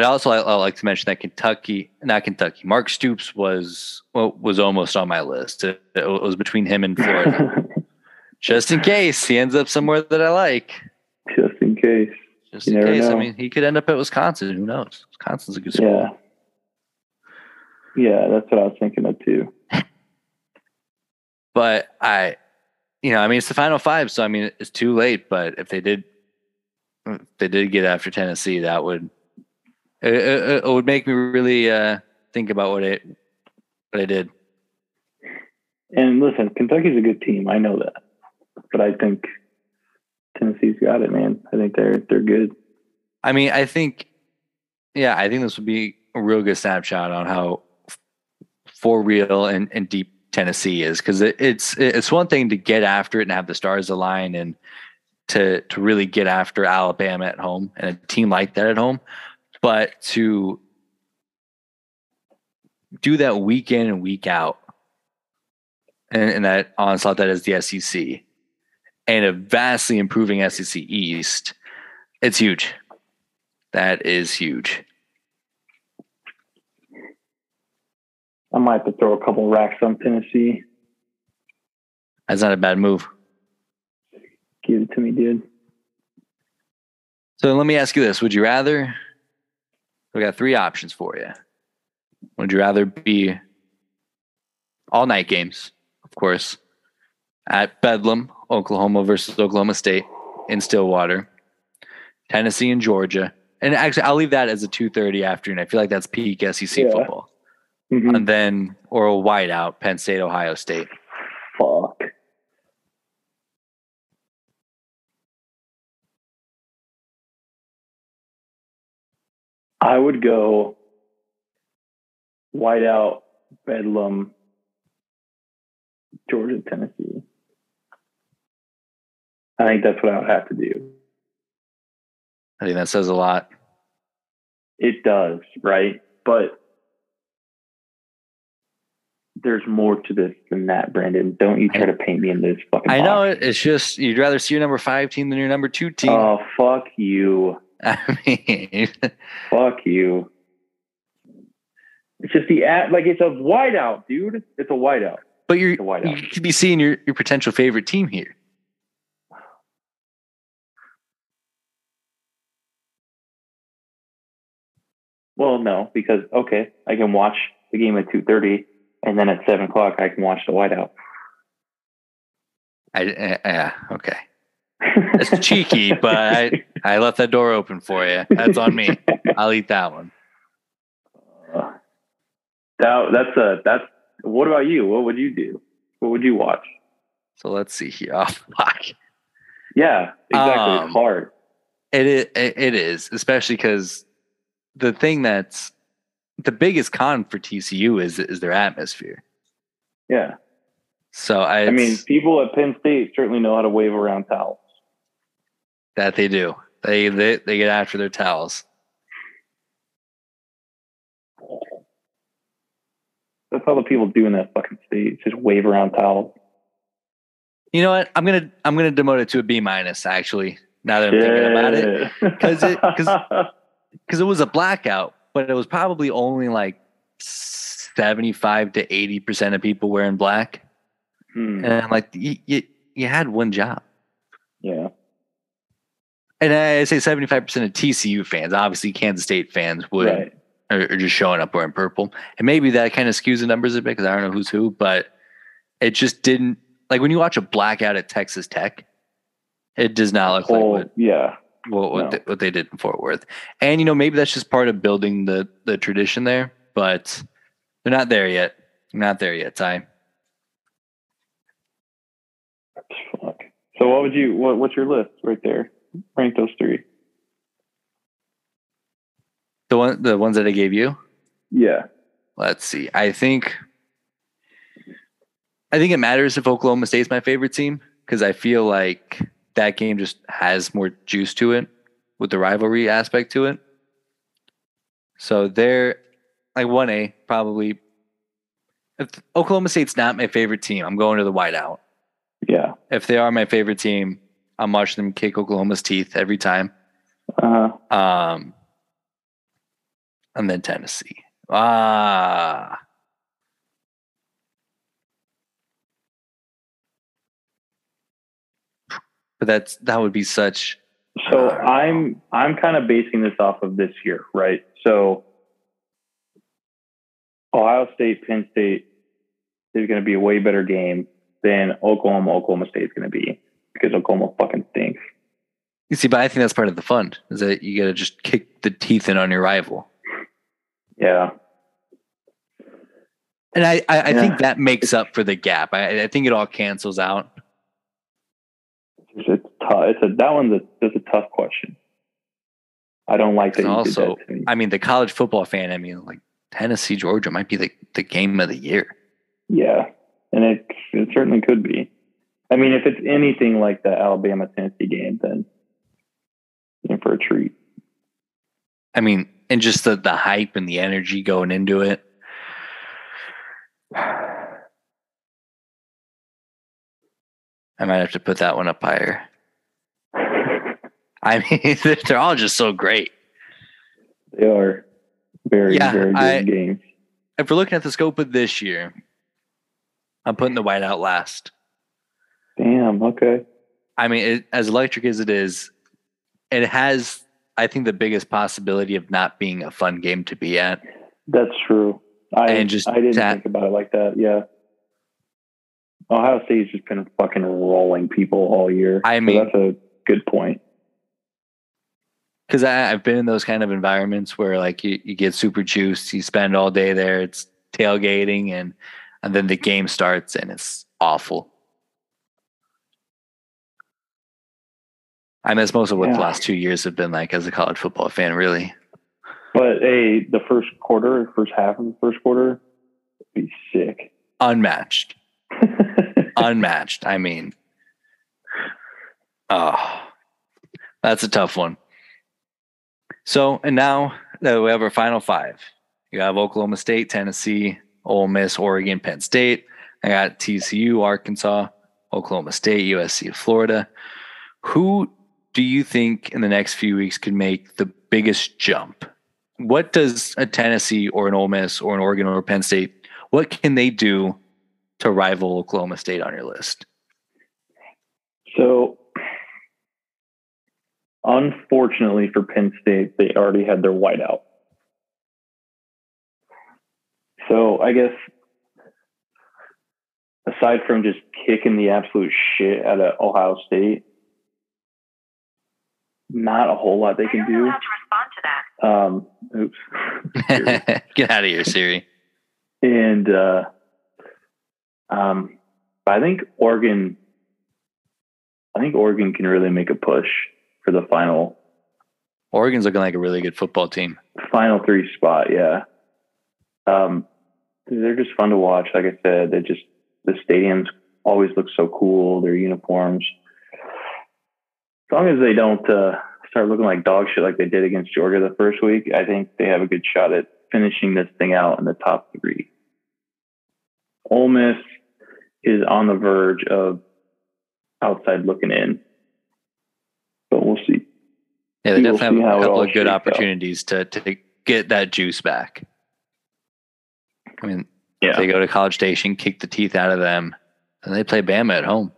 also like to mention that Mark Stoops was almost on my list. It was between him and Florida, just in case he ends up somewhere that I like. Just in case. Just in case. Know. I mean, he could end up at Wisconsin. Who knows? Wisconsin's a good school. Yeah, that's what I was thinking of too. But I mean, it's the Final Five, so I mean, it's too late. But if they did if they did get after Tennessee, that would it would make me really think about what I did. And listen, Kentucky's a good team. I know that, but I think Tennessee's got it, man. I think they're good. I mean, I think this would be a real good snapshot on how for real and deep Tennessee is, because it's one thing to get after it and have the stars align and to really get after Alabama at home and a team like that at home, but to do that week in and week out and that onslaught that is the SEC and a vastly improving SEC East, it's huge. That is huge. I might have to throw a couple racks on Tennessee. That's not a bad move. Give it to me, dude. So let me ask you this. Would you rather, we got three options for you. Would you rather be all night games, of course, at Bedlam, Oklahoma versus Oklahoma State in Stillwater, Tennessee and Georgia. And actually, I'll leave that as a 2:30 afternoon. I feel like that's peak SEC football. Mm-hmm. And then, or a whiteout, Penn State, Ohio State. Fuck. I would go whiteout, Bedlam, Georgia, Tennessee. I think that's what I would have to do. I think that says a lot. It does, right? But there's more to this than that, Brandon. Don't you try to paint me in this fucking box. I know. It's just you'd rather see your number 5 team than your number 2 team. Oh, fuck you. I mean, fuck you. It's just it's a whiteout, dude. It's a whiteout. But you could be seeing your potential favorite team here. Well, no, because, okay, I can watch the game at 2:30, and then at 7 o'clock I can watch the whiteout. Okay. That's cheeky, but I left that door open for you. That's on me. I'll eat that one. What about you? What would you do? What would you watch? So let's see here. Oh, fuck. Yeah, exactly. It's hard. It is, especially because the thing that's the biggest con for TCU is their atmosphere. Yeah. So I mean, people at Penn State certainly know how to wave around towels. That they do. They get after their towels. That's all the people do in that fucking state. Just wave around towels. You know what? I'm gonna demote it to a B-, actually, now that I'm thinking about it. Because it was a blackout, but it was probably only like 75 to 80% of people wearing black. Hmm. And I'm like, you had one job. Yeah. And I say 75% of TCU fans, obviously Kansas State fans would, right, are just showing up wearing purple. And maybe that kind of skews the numbers a bit because I don't know who's who, but it just didn't, like when you watch a blackout at Texas Tech, it does not look like what. Yeah. What they did in Fort Worth. And, you know, maybe that's just part of building the tradition there, but they're not there yet. Not there yet, Ty. Fuck. So what would you, what's your list right there? Rank those three. The ones that I gave you? Yeah. Let's see. I think it matters if Oklahoma State's my favorite team, because I feel like that game just has more juice to it with the rivalry aspect to it. So they're like 1A probably. If Oklahoma State's not my favorite team, I'm going to the whiteout. Yeah. If they are my favorite team, I'm watching them kick Oklahoma's teeth every time. Uh-huh. And then Tennessee. But that would be such. So I'm kind of basing this off of this year, right? So Ohio State, Penn State is going to be a way better game than Oklahoma State is going to be, because Oklahoma fucking stinks. You see, but I think that's part of the fun, is that you got to just kick the teeth in on your rival. Yeah. And I think that makes up for the gap. I think it all cancels out. It's tough. That's a tough question. I don't like that. And also, that to me. I mean, the college football fan, I mean, like Tennessee, Georgia might be the game of the year. Yeah. And it certainly could be. I mean, if it's anything like the Alabama-Tennessee game, then you're in for a treat. I mean, and just the hype and the energy going into it. I might have to put that one up higher. I mean, they're all just so great. They are very, very good games. If we're looking at the scope of this year, I'm putting the whiteout last. Damn, okay. I mean, as electric as it is, it has, I think, the biggest possibility of not being a fun game to be at. That's true. I didn't think about it like that, yeah. Ohio State's just been fucking rolling people all year. I mean, so that's a good point. Because I've been in those kind of environments where, like, you get super juiced, you spend all day there, it's tailgating, and then the game starts, and it's awful. I mean, that's most of what the last 2 years have been like as a college football fan, really. But, hey, the first half of the first quarter, would be sick. Unmatched. Unmatched. I mean, that's a tough one. So, and now that we have our final five, you have Oklahoma State, Tennessee, Ole Miss, Oregon, Penn State. I got TCU, Arkansas, Oklahoma State, USC, Florida. Who do you think in the next few weeks could make the biggest jump? What does a Tennessee or an Ole Miss or an Oregon or Penn State, what can they do to rival Oklahoma State on your list? So, unfortunately for Penn State, they already had their whiteout. So I guess aside from just kicking the absolute shit out of Ohio State, not a whole lot they can do. I don't know how to respond to that. Oops. Get out of here, Siri. And I think Oregon can really make a push for the final. Oregon's looking like a really good football team. Final three spot, yeah. They're just fun to watch. Like I said, the stadiums always look so cool. Their uniforms. As long as they don't start looking like dog shit like they did against Georgia the first week, I think they have a good shot at finishing this thing out in the top three. Ole Miss is on the verge of outside looking in, but we'll see. Yeah, they definitely have a couple of good opportunities to get that juice back. I mean, if they go to College Station, kick the teeth out of them, and they play Bama at home.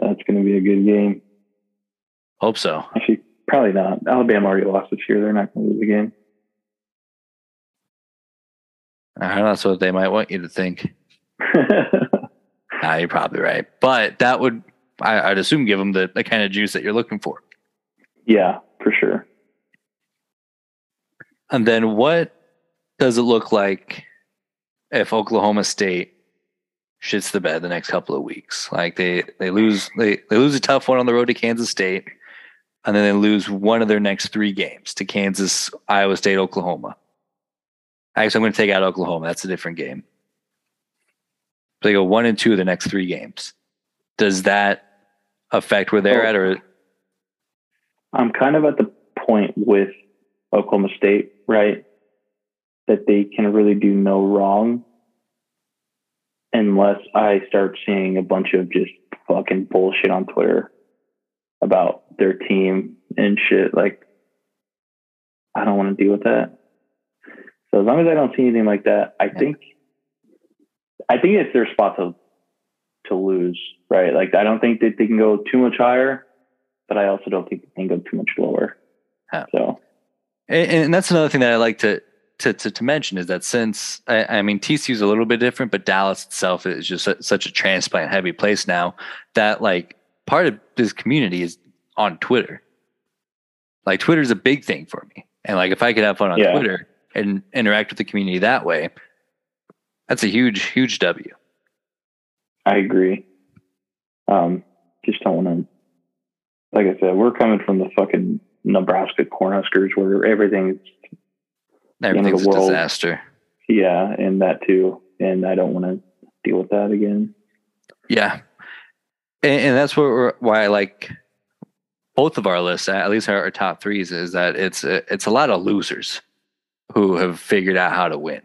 That's going to be a good game. Hope so. Actually, probably not. Alabama already lost this year. They're not going to lose the game. I don't know. That's what they might want you to think. Nah, you're probably right. But that would, I'd assume, give them the kind of juice that you're looking for. Yeah, for sure. And then what does it look like if Oklahoma State shits the bed the next couple of weeks? Like they lose a tough one on the road to Kansas State, and then they lose one of their next three games to Kansas, Iowa State, Oklahoma. Actually, I'm going to take out Oklahoma. That's a different game. They go 1-2 of the next three games. Does that affect where they're at? Or I'm kind of at the point with Oklahoma State, right, that they can really do no wrong. Unless I start seeing a bunch of just fucking bullshit on Twitter about their team and shit. Like, I don't want to deal with that. So as long as I don't see anything like that, I think it's their spot to lose, right? Like, I don't think that they can go too much higher, but I also don't think they can go too much lower. Huh. So, and that's another thing that I like to to mention is that since, I mean, TCU is a little bit different, but Dallas itself is just such a transplant heavy place now that like part of this community is on Twitter. Like Twitter is a big thing for me. And like, if I could have fun on Twitter and interact with the community that way, that's a huge, huge W. I agree. Just don't want to, like I said, we're coming from the fucking Nebraska Cornhuskers where everything's a disaster. Yeah, and that too. And I don't want to deal with that again. Yeah. And that's why I like both of our lists, at least our top threes, is that it's a lot of losers who have figured out how to win.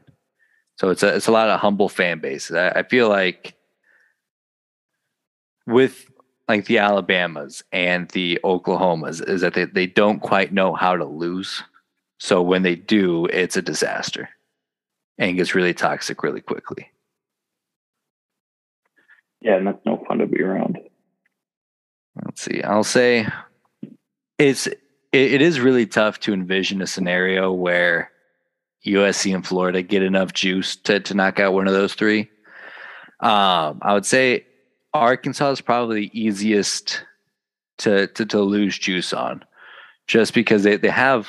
So it's a lot of humble fan bases. I feel like with like the Alabamas and the Oklahomas is that they don't quite know how to lose. So when they do, it's a disaster and gets really toxic really quickly. Yeah, and that's no fun to be around. Let's see. I'll say it is really tough to envision a scenario where USC and Florida get enough juice to knock out one of those three. I would say Arkansas is probably the easiest to lose juice on, just because they have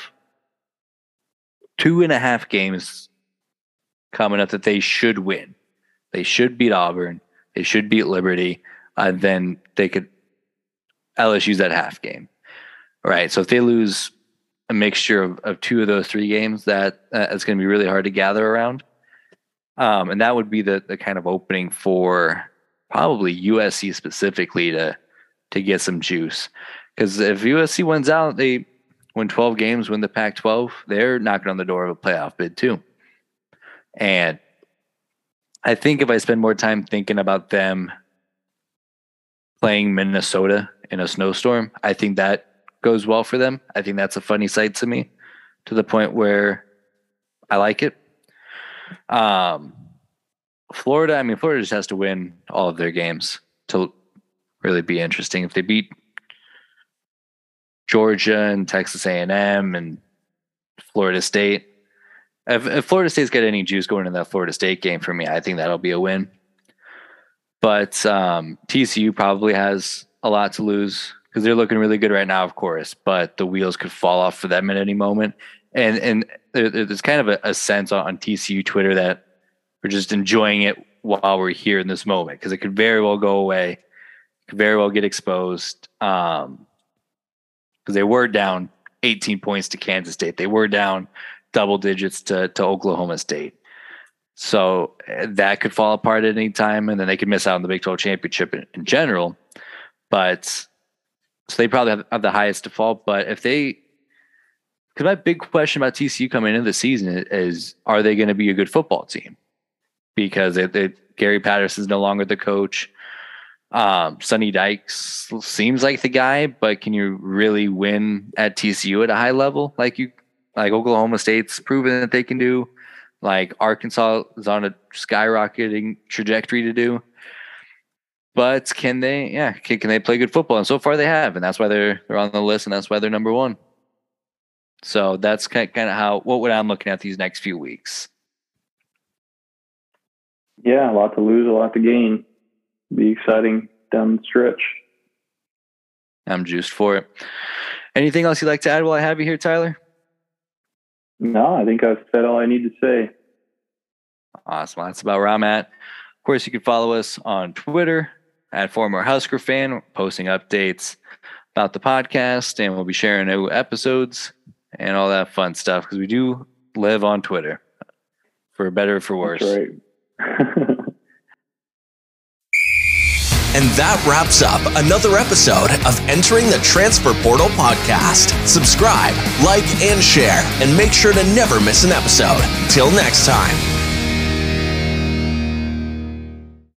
2.5 games coming up that they should win. They should beat Auburn. They should beat Liberty. And then they could LSU's that half game. All right. So if they lose a mixture of two of those three games, that it's going to be really hard to gather around. And that would be the kind of opening for probably USC specifically to get some juice. Because if USC wins out, they win 12 games, win the Pac-12, they're knocking on the door of a playoff bid too. And I think if I spend more time thinking about them playing Minnesota in a snowstorm, I think that goes well for them. I think that's a funny sight to me, to the point where I like it. Florida, I mean, Florida just has to win all of their games to really be interesting. If they beat Georgia and Texas A&M and Florida State, if Florida State's got any juice going into that Florida State game for me, I think that'll be a win. But TCU probably has a lot to lose because they're looking really good right now, of course, but the wheels could fall off for them at any moment. And there's kind of a sense on TCU Twitter that we're just enjoying it while we're here in this moment, because it could very well go away. It could very well get exposed. Because they were down 18 points to Kansas State. They were down double digits to Oklahoma State. So that could fall apart at any time, and then they could miss out on the Big 12 championship in general. But so they probably have the highest default. But if they, because my big question about TCU coming into the season is, are they going to be a good football team? Because Gary Patterson is no longer the coach. Sonny Dykes seems like the guy, but can you really win at TCU at a high level? Like Oklahoma State's proven that they can do, like Arkansas is on a skyrocketing trajectory to do, but can they play good football? And so far they have, and that's why they're on the list, and that's why they're number one. So that's kind of what I'm looking at these next few weeks. Yeah. A lot to lose, a lot to gain. Be exciting down the stretch. I'm juiced for it. Anything else you'd like to add while I have you here, Tyler? No, I think I've said all I need to say. Awesome. That's about where I'm at. Of course, you can follow us on Twitter at @FormerHuskerFan. We're posting updates about the podcast, and we'll be sharing new episodes and all that fun stuff, because we do live on Twitter, for better or for worse. That's right. And that wraps up another episode of Entering the Transfer Portal Podcast. Subscribe, like, and share, and make sure to never miss an episode. Till next time.